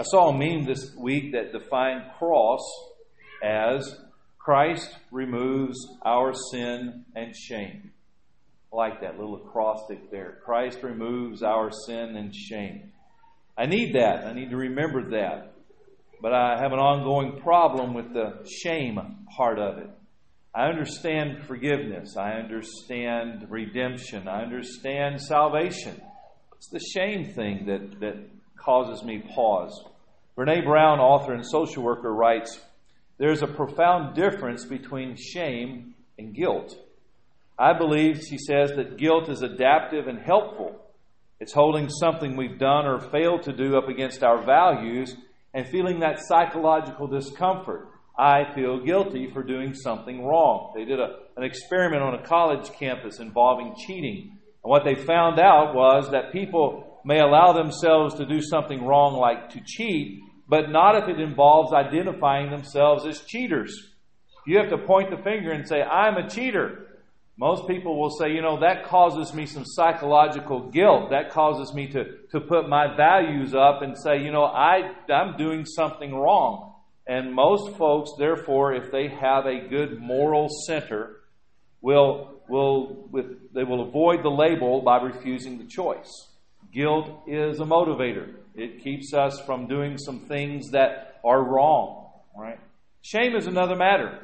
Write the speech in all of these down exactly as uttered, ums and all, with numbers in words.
I saw a meme this week that defined cross as Christ removes our sin and shame. I like that little acrostic there. Christ removes our sin and shame. I need that. I need to remember that. But I have an ongoing problem with the shame part of it. I understand forgiveness. I understand redemption. I understand salvation. It's the shame thing that, that causes me pause. Brene Brown, author and social worker, writes, "There's a profound difference between shame and guilt. I believe," she says, "that guilt is adaptive and helpful. It's holding something we've done or failed to do up against our values and feeling that psychological discomfort. I feel guilty for doing something wrong." They did a, an experiment on a college campus involving cheating. And what they found out was that people may allow themselves to do something wrong, like to cheat, but not if it involves identifying themselves as cheaters. You have to point the finger and say, "I'm a cheater." Most people will say, you know, that causes me some psychological guilt. That causes me to, to put my values up and say, you know, I, I'm doing something wrong. And most folks, therefore, if they have a good moral center, will will with, they will avoid the label by refusing the choice. Guilt is a motivator. It keeps us from doing some things that are wrong. Right? Shame is another matter.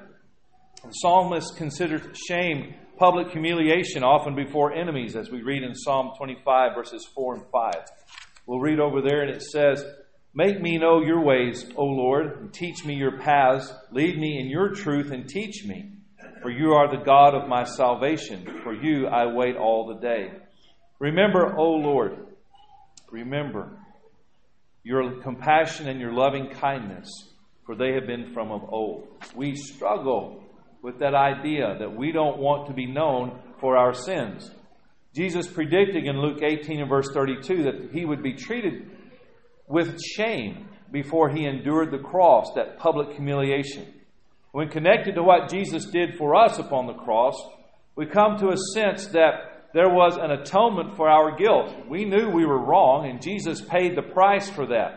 The psalmist considered shame public humiliation, often before enemies, as we read in Psalm twenty-five, verses four and five. We'll read over there, and it says, "Make me know your ways, O Lord, and teach me your paths. Lead me in your truth and teach me. For you are the God of my salvation. For you I wait all the day. Remember, O Lord, remember your compassion and your loving kindness, for they have been from of old." We struggle with that idea that we don't want to be known for our sins. Jesus predicted in Luke eighteen and verse thirty-two that he would be treated with shame before he endured the cross, that public humiliation. When connected to what Jesus did for us upon the cross, we come to a sense that there was an atonement for our guilt. We knew we were wrong, and Jesus paid the price for that.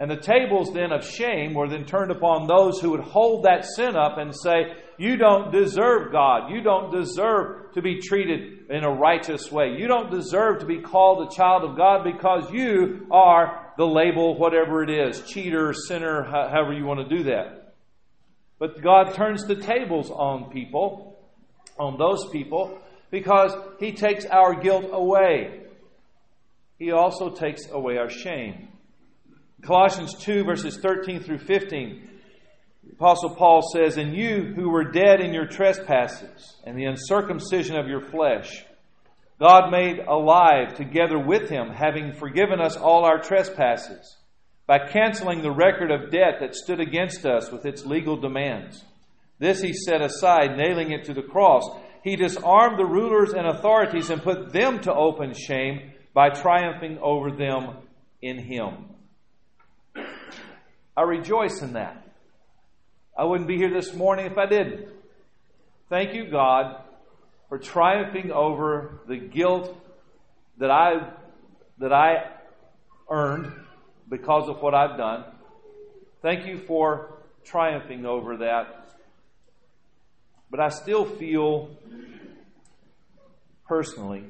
And the tables then of shame were then turned upon those who would hold that sin up and say, "You don't deserve God. You don't deserve to be treated in a righteous way. You don't deserve to be called a child of God because you are the label," whatever it is, cheater, sinner, however you want to do that. But God turns the tables on people, on those people, because He takes our guilt away. He also takes away our shame. Colossians two, verses thirteen through fifteen, the Apostle Paul says, "And you who were dead in your trespasses and the uncircumcision of your flesh, God made alive together with Him, having forgiven us all our trespasses, by canceling the record of debt that stood against us with its legal demands. This He set aside, nailing it to the cross. He disarmed the rulers and authorities and put them to open shame by triumphing over them in Him." I rejoice in that. I wouldn't be here this morning if I didn't. Thank you, God, for triumphing over the guilt that I that I earned because of what I've done. Thank you for triumphing over that. But I still feel personally,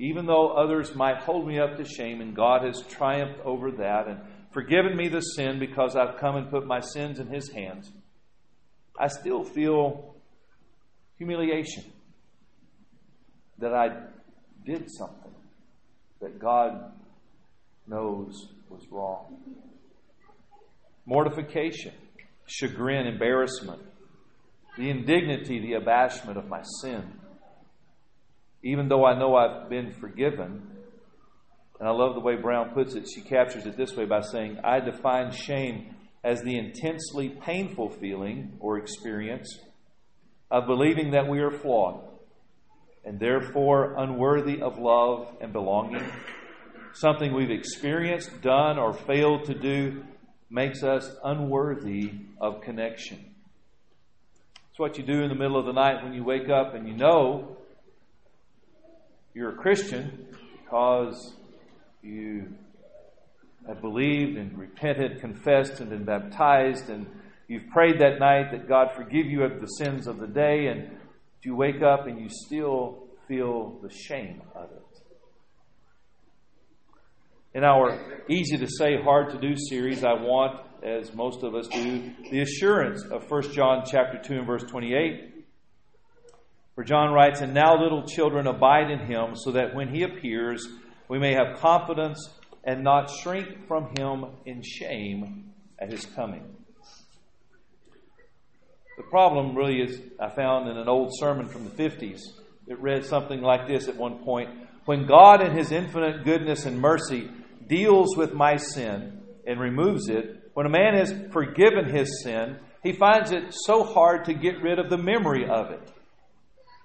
even though others might hold me up to shame, and God has triumphed over that and forgiven me the sin because I've come and put my sins in His hands, I still feel humiliation that I did something that God knows was wrong. Mortification, chagrin, embarrassment, the indignity, the abashment of my sin. Even though I know I've been forgiven, and I love the way Brown puts it. She captures it this way by saying, "I define shame as the intensely painful feeling or experience of believing that we are flawed and therefore unworthy of love and belonging. Something we've experienced, done, or failed to do makes us unworthy of connection." It's what you do in the middle of the night when you wake up and you know you're a Christian because you I believed and repented, confessed and been baptized, and you've prayed that night that God forgive you of the sins of the day, and you wake up and you still feel the shame of it. In our Easy to Say, Hard to Do series, I want, as most of us do, the assurance of First John chapter two and verse twenty-eight. For John writes, "And now little children, abide in him, so that when he appears, we may have confidence and not shrink from him in shame at his coming." The problem really is, I found in an old sermon from the fifties. It read something like this at one point: "When God in his infinite goodness and mercy deals with my sin and removes it, when a man has forgiven his sin, he finds it so hard to get rid of the memory of it.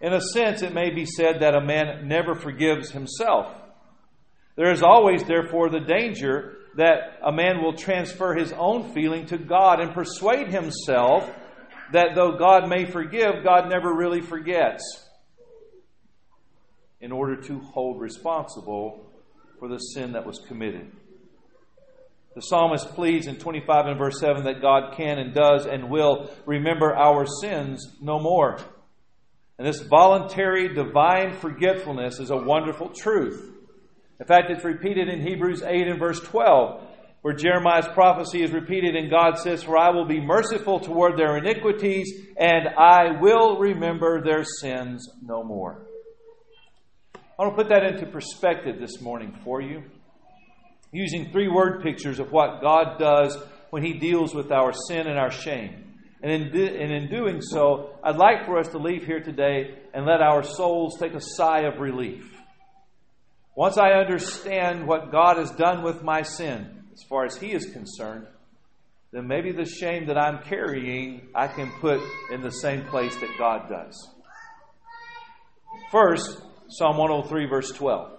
In a sense, it may be said that a man never forgives himself. There is always, therefore, the danger that a man will transfer his own feeling to God and persuade himself that though God may forgive, God never really forgets, in order to hold responsible for the sin that was committed." The psalmist pleads in twenty-five and verse seven that God can and does and will remember our sins no more. And this voluntary divine forgetfulness is a wonderful truth. In fact, it's repeated in Hebrews eight and verse twelve, where Jeremiah's prophecy is repeated, and God says, "For I will be merciful toward their iniquities, and I will remember their sins no more." I want to put that into perspective this morning for you, using three word pictures of what God does when he deals with our sin and our shame. And in, do, and in doing so, I'd like for us to leave here today and let our souls take a sigh of relief. Once I understand what God has done with my sin, as far as he is concerned, then maybe the shame that I'm carrying, I can put in the same place that God does. First, Psalm one oh three, verse twelve.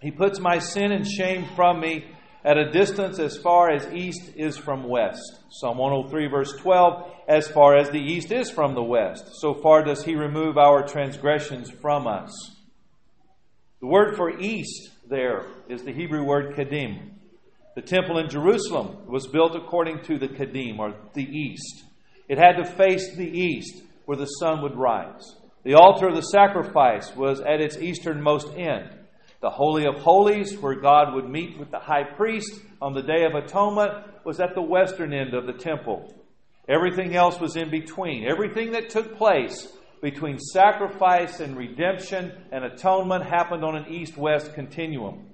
"He puts my sin and shame from me at a distance as far as east is from west." Psalm one oh three, verse twelve, "As far as the east is from the west, so far does he remove our transgressions from us." The word for east there is the Hebrew word kadim. The temple in Jerusalem was built according to the kadim, or the east. It had to face the east where the sun would rise. The altar of the sacrifice was at its easternmost end. The Holy of Holies, where God would meet with the high priest on the Day of Atonement, was at the western end of the temple. Everything else was in between. Everything that took place between sacrifice and redemption and atonement happened on an east-west continuum.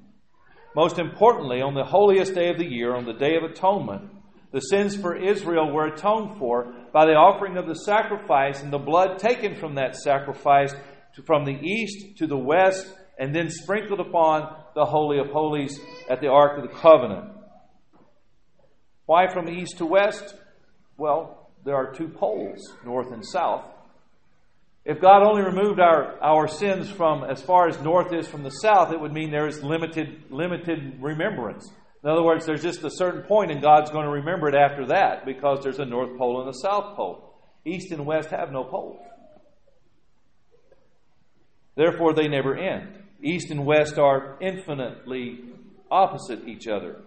Most importantly, on the holiest day of the year, on the Day of Atonement, the sins for Israel were atoned for by the offering of the sacrifice and the blood taken from that sacrifice to, from the east to the west, and then sprinkled upon the Holy of Holies at the Ark of the Covenant. Why from east to west? Well, there are two poles, north and south. If God only removed our, our sins from as far as north is from the south, it would mean there is limited limited remembrance. In other words, there's just a certain point and God's going to remember it after that because there's a north pole and a south pole. East and west have no pole. Therefore, they never end. East and west are infinitely opposite each other.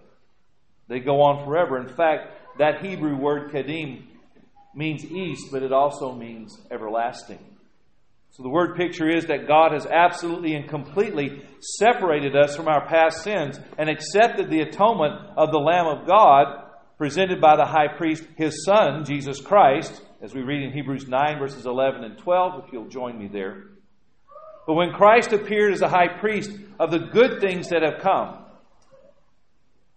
They go on forever. In fact, that Hebrew word kadim means east, but it also means everlasting. So the word picture is that God has absolutely and completely separated us from our past sins and accepted the atonement of the Lamb of God presented by the high priest, his Son, Jesus Christ, as we read in Hebrews nine, verses eleven and twelve, if you'll join me there. But when Christ appeared as the high priest of the good things that have come,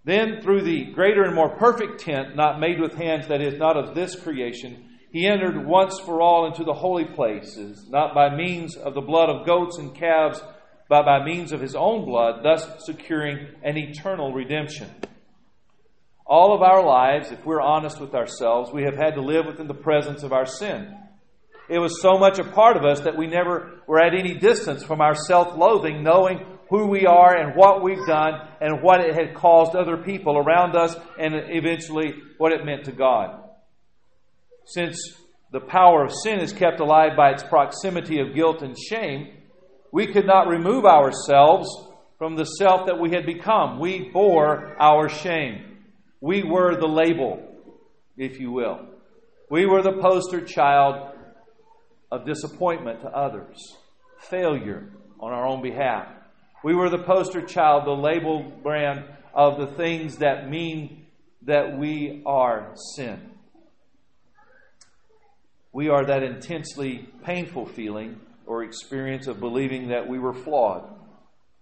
then through the greater and more perfect tent, not made with hands, that is, not of this creation, he entered once for all into the holy places, not by means of the blood of goats and calves, but by means of his own blood, thus securing an eternal redemption. All of our lives, if we're honest with ourselves, we have had to live within the presence of our sin. It was so much a part of us that we never were at any distance from our self-loathing, knowing who we are and what we've done and what it had caused other people around us and eventually what it meant to God. Since the power of sin is kept alive by its proximity of guilt and shame, we could not remove ourselves from the self that we had become. We bore our shame. We were the label, if you will. We were the poster child of disappointment to others, failure on our own behalf. We were the poster child, the label brand of the things that mean that we are sin. We are that intensely painful feeling or experience of believing that we were flawed,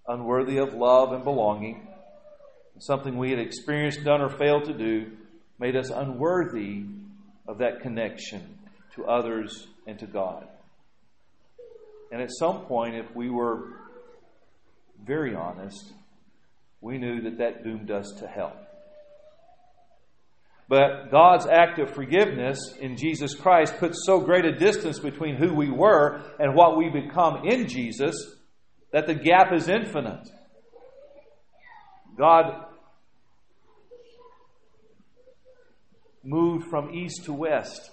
unworthy of love and belonging. Something we had experienced, done, or failed to do made us unworthy of that connection to others and to God. And at some point, if we were very honest, we knew that that doomed us to hell. But God's act of forgiveness in Jesus Christ puts so great a distance between who we were and what we become in Jesus that the gap is infinite. God moved from east to west.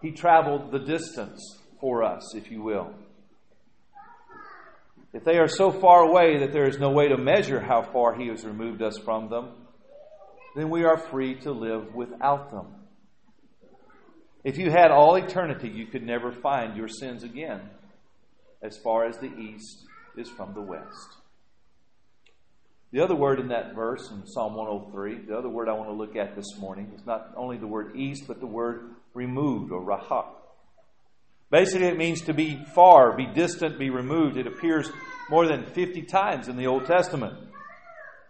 He traveled the distance for us, if you will. If they are so far away that there is no way to measure how far He has removed us from them, then we are free to live without them. If you had all eternity, you could never find your sins again, as far as the east is from the west. The other word in that verse, in Psalm one oh three, the other word I want to look at this morning is not only the word east, but the word removed, or rahak. Basically, it means to be far, be distant, be removed. It appears more than fifty times in the Old Testament.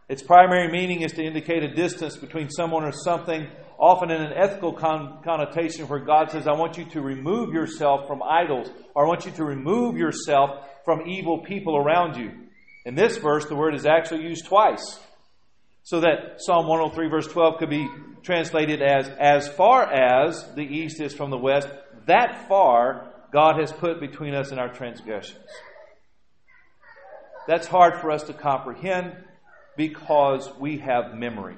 Its primary meaning is to indicate a distance between someone or something, often in an ethical con- connotation where God says, I want you to remove yourself from idols, or I want you to remove yourself from evil people around you. In this verse, the word is actually used twice. So that Psalm one oh three verse twelve could be translated as, as far as the east is from the west, that far God has put between us and our transgressions. That's hard for us to comprehend, because we have memory.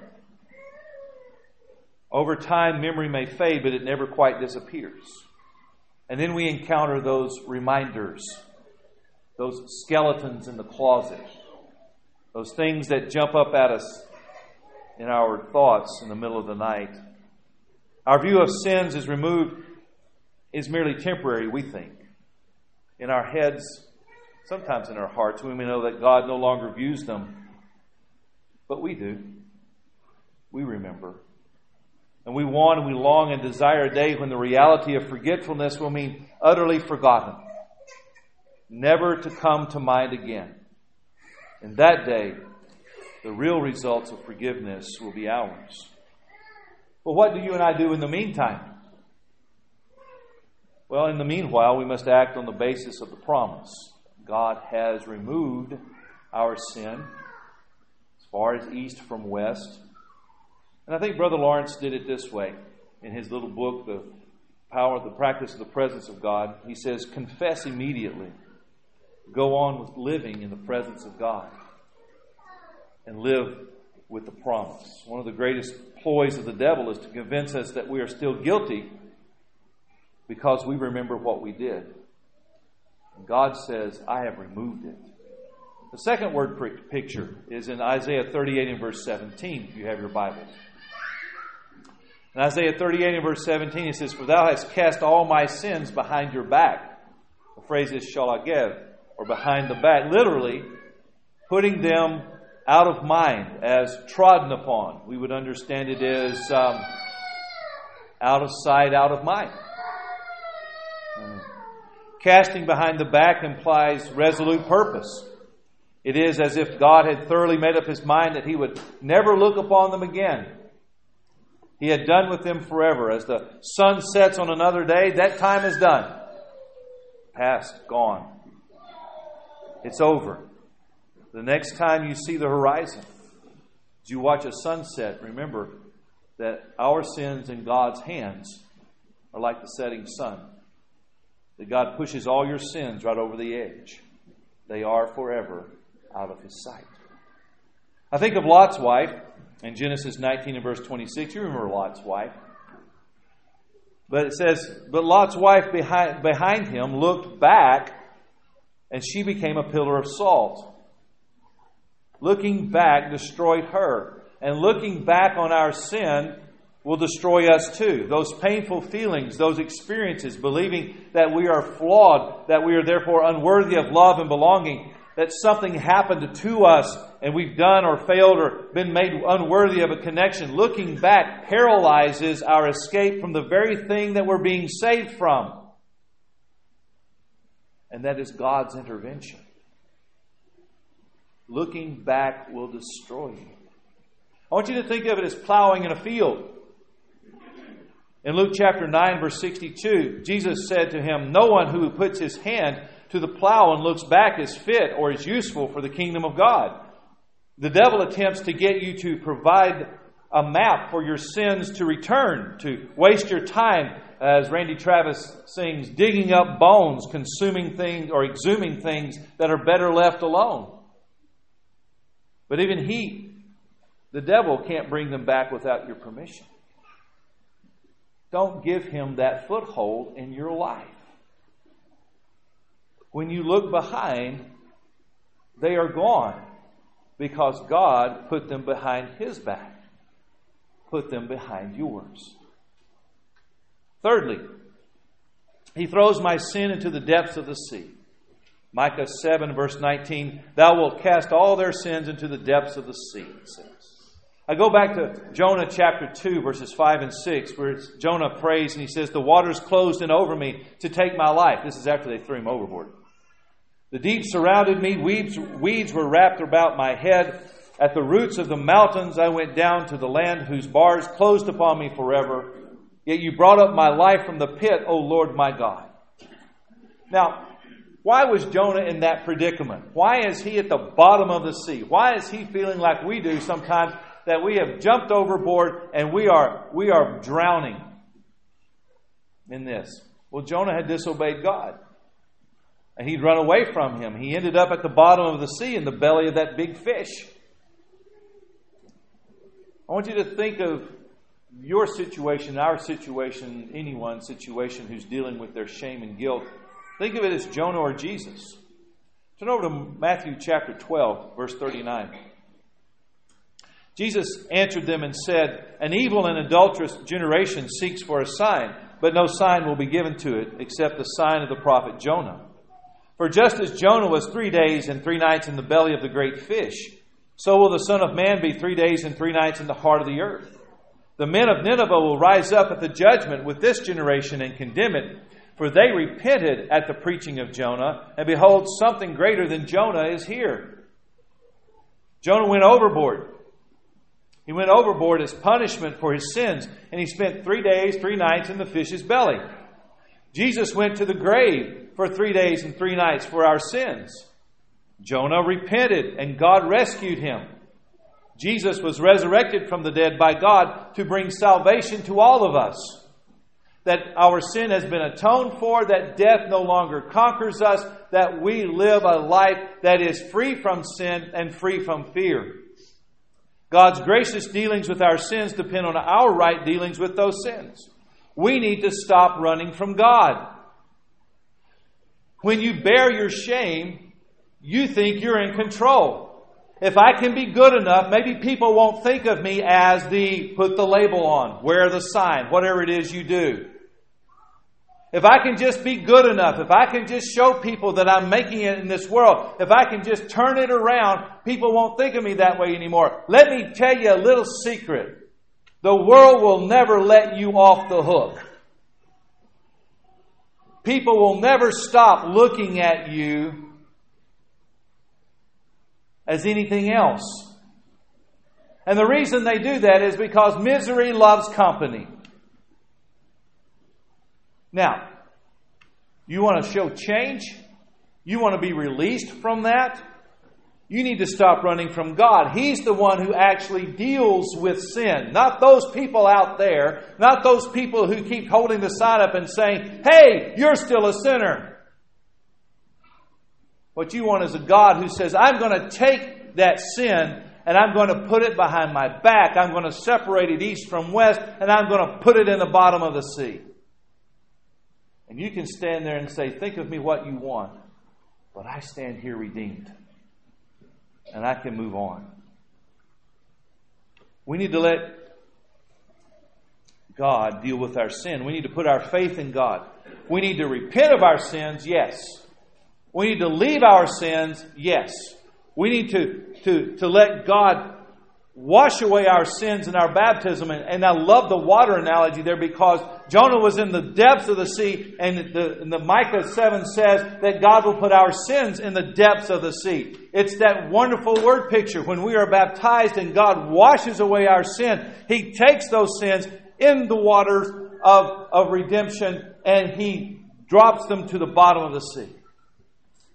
Over time, memory may fade, but it never quite disappears. And then we encounter those reminders, those skeletons in the closet, those things that jump up at us in our thoughts in the middle of the night. Our view of sins is removed is merely temporary, we think. In our heads, sometimes in our hearts, we may know that God no longer views them. But we do. We remember. And we want and we long and desire a day when the reality of forgetfulness will mean utterly forgotten, never to come to mind again. And that day, the real results of forgiveness will be ours. But what do you and I do in the meantime? Well, in the meanwhile, we must act on the basis of the promise. God has removed our sin, far as east from west. And I think Brother Lawrence did it this way in his little book, The Power of the Practice of the Presence of God. He says, confess immediately. Go on with living in the presence of God. And live with the promise. One of the greatest ploys of the devil is to convince us that we are still guilty because we remember what we did. And God says, I have removed it. The second word picture is in Isaiah thirty-eight and verse seventeen, if you have your Bible. In Isaiah thirty-eight and verse seventeen, it says, For thou hast cast all my sins behind your back. The phrase is shalagev, or behind the back. Literally, putting them out of mind, as trodden upon. We would understand it as um, out of sight, out of mind. Mm. Casting behind the back implies resolute purpose. It is as if God had thoroughly made up His mind that He would never look upon them again. He had done with them forever. As the sun sets on another day, that time is done. Past, gone. It's over. The next time you see the horizon, as you watch a sunset, remember that our sins in God's hands are like the setting sun. That God pushes all your sins right over the edge. They are forever out of His sight. I think of Lot's wife in Genesis nineteen and verse twenty-six. You remember Lot's wife. But it says, But Lot's wife behind, behind him looked back, and she became a pillar of salt. looking back destroyed her. And looking back on our sin will destroy us too. Those painful feelings, those experiences, believing that we are flawed, that we are therefore unworthy of love and belonging, that something happened to us and we've done or failed or been made unworthy of a connection. Looking back paralyzes our escape from the very thing that we're being saved from. And that is God's intervention. Looking back will destroy you. I want you to think of it as plowing in a field. In Luke chapter nine, verse sixty-two, Jesus said to him, "No one who puts his hand to the plow and looks back is fit or is useful for the kingdom of God." The devil attempts to get you to provide a map for your sins to return, to waste your time, as Randy Travis sings, digging up bones, consuming things or exhuming things that are better left alone. But even he, the devil, can't bring them back without your permission. Don't give him that foothold in your life. When you look behind, they are gone because God put them behind his back. Put them behind yours. Thirdly, he throws my sin into the depths of the sea. Micah seven, verse nineteen, "Thou wilt cast all their sins into the depths of the sea," it says. I go back to Jonah chapter two, verses five and six, where it's Jonah prays and he says, "The waters closed in over me to take my life." This is after they threw him overboard. "The deep surrounded me, weeds, weeds were wrapped about my head. At the roots of the mountains I went down to the land whose bars closed upon me forever. Yet you brought up my life from the pit, O Lord my God." Now, why was Jonah in that predicament? Why is he at the bottom of the sea? Why is he feeling like we do sometimes, that we have jumped overboard and we are, we are drowning in this? Well, Jonah had disobeyed God. And he'd run away from him. He ended up at the bottom of the sea in the belly of that big fish. I want you to think of your situation, our situation, anyone's situation who's dealing with their shame and guilt. Think of it as Jonah or Jesus. Turn over to Matthew chapter twelve, verse thirty-nine. Jesus answered them and said, "An evil and adulterous generation seeks for a sign, but no sign will be given to it except the sign of the prophet Jonah. For just as Jonah was three days and three nights in the belly of the great fish, so will the Son of Man be three days and three nights in the heart of the earth. The men of Nineveh will rise up at the judgment with this generation and condemn it, for they repented at the preaching of Jonah, and behold, something greater than Jonah is here." Jonah went overboard. He went overboard as punishment for his sins, and he spent three days, three nights in the fish's belly. Jesus went to the grave for three days and three nights for our sins. Jonah repented, and God rescued him. Jesus was resurrected from the dead by God to bring salvation to all of us. That our sin has been atoned for, that death no longer conquers us, that we live a life that is free from sin and free from fear. God's gracious dealings with our sins depend on our right dealings with those sins. We need to stop running from God. When you bear your shame, you think you're in control. If I can be good enough, maybe people won't think of me as the put the label on, wear the sign, whatever it is you do. If I can just be good enough, if I can just show people that I'm making it in this world, if I can just turn it around, people won't think of me that way anymore. Let me tell you a little secret. The world will never let you off the hook. People will never stop looking at you as anything else. And the reason they do that is because misery loves company. Now, you want to show change? You want to be released from that? You need to stop running from God. He's the one who actually deals with sin. Not those people out there. Not those people who keep holding the sign up and saying, "Hey, you're still a sinner." What you want is a God who says, "I'm going to take that sin and I'm going to put it behind my back. I'm going to separate it east from west and I'm going to put it in the bottom of the sea." And you can stand there and say, "Think of me what you want, but I stand here redeemed." and I can move on. We need to let God deal with our sin. We need to put our faith in God. We need to repent of our sins, yes. We need to leave our sins, yes. We need to, to, to let God wash away our sins in our baptism. And, and I love the water analogy there, because Jonah was in the depths of the sea, and the, and the Micah seven says that God will put our sins in the depths of the sea. It's that wonderful word picture. When we are baptized and God washes away our sin, He takes those sins in the waters of, of redemption, and He drops them to the bottom of the sea,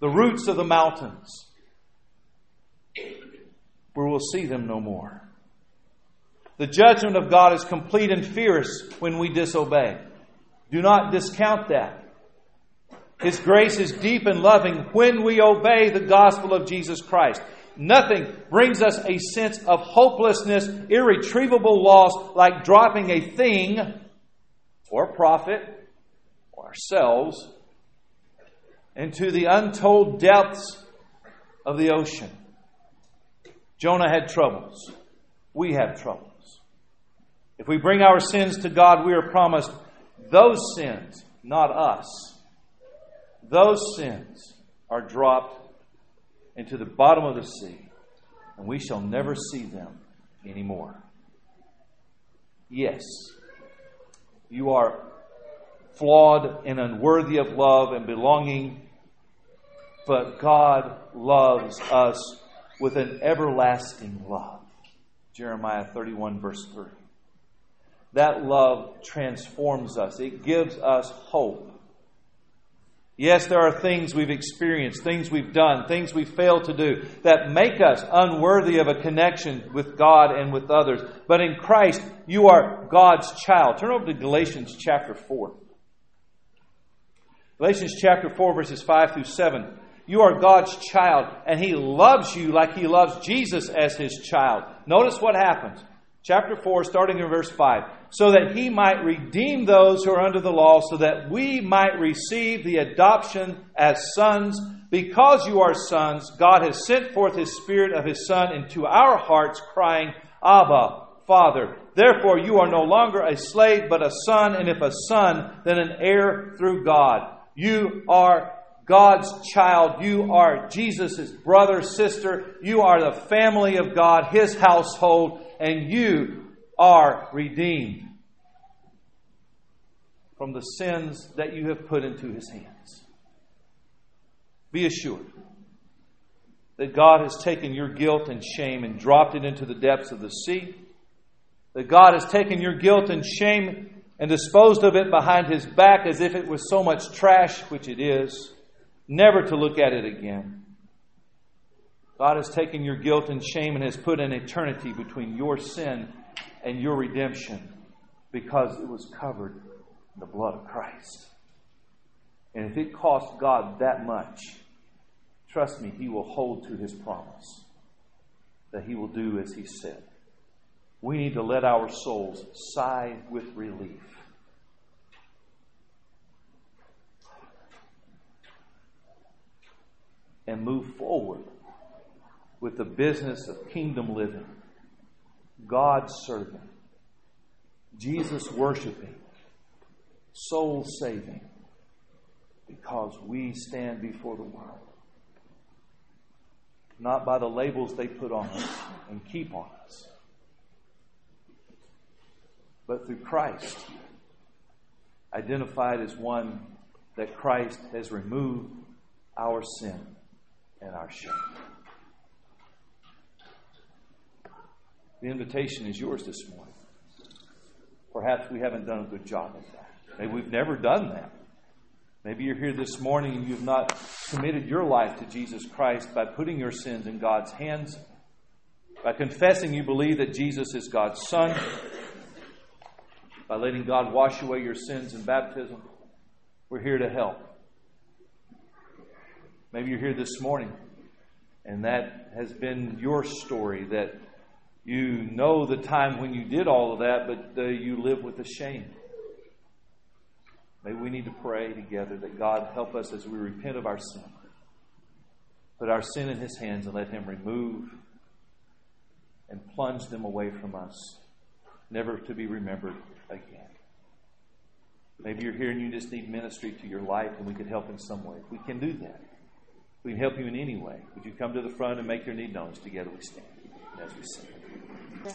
the roots of the mountains, where we'll see them no more. The judgment of God is complete and fierce when we disobey. Do not discount that. His grace is deep and loving when we obey the gospel of Jesus Christ. Nothing brings us a sense of hopelessness, irretrievable loss, like dropping a thing or profit or ourselves into the untold depths of the ocean. Jonah had troubles. We have troubles. If we bring our sins to God, we are promised those sins, not us. Those sins are dropped into the bottom of the sea, and we shall never see them anymore. Yes, you are flawed and unworthy of love and belonging, but God loves us with an everlasting love. Jeremiah thirty-one, verse three. That love transforms us. It gives us hope. Yes, there are things we've experienced, things we've done, things we've failed to do that make us unworthy of a connection with God and with others. But in Christ, you are God's child. Turn over to Galatians chapter four. Galatians chapter four, verses five through seven. You are God's child, and He loves you like He loves Jesus as His child. Notice what happens. Chapter four, starting in verse five. So that He might redeem those who are under the law, so that we might receive the adoption as sons. Because you are sons, God has sent forth His Spirit of His Son into our hearts, crying, Abba, Father. Therefore you are no longer a slave, but a son, and if a son, then an heir through God. You are God's child. You are Jesus' brother, sister. You are the family of God, His household, and you are redeemed from the sins that you have put into His hands. Be assured that God has taken your guilt and shame and dropped it into the depths of the sea. That God has taken your guilt and shame and disposed of it behind His back as if it was so much trash, which it is, never to look at it again. God has taken your guilt and shame and has put an eternity between your sin and your redemption, because it was covered in the blood of Christ. And if it cost God that much, trust me, He will hold to His promise that He will do as He said. We need to let our souls sigh with relief. And move forward with the business of kingdom living, God serving, Jesus worshiping, soul saving, because we stand before the world, not by the labels they put on us and keep on us, but through Christ, identified as one that Christ has removed our sin and our shame. The invitation is yours this morning. Perhaps we haven't done a good job of that. Maybe we've never done that. Maybe you're here this morning and you've not committed your life to Jesus Christ by putting your sins in God's hands, by confessing you believe that Jesus is God's Son, by letting God wash away your sins in baptism. We're here to help. Maybe you're here this morning, and that has been your story, that you know the time when you did all of that, but uh, you live with the shame. Maybe we need to pray together that God help us as we repent of our sin. put our sin in his hands and let him remove and plunge them away from us, never to be remembered again. Maybe you're here and you just need ministry to your life, and we could help in some way. We can do that. We can help you in any way. Would you come to the front and make your need known as together we stand and as we sing?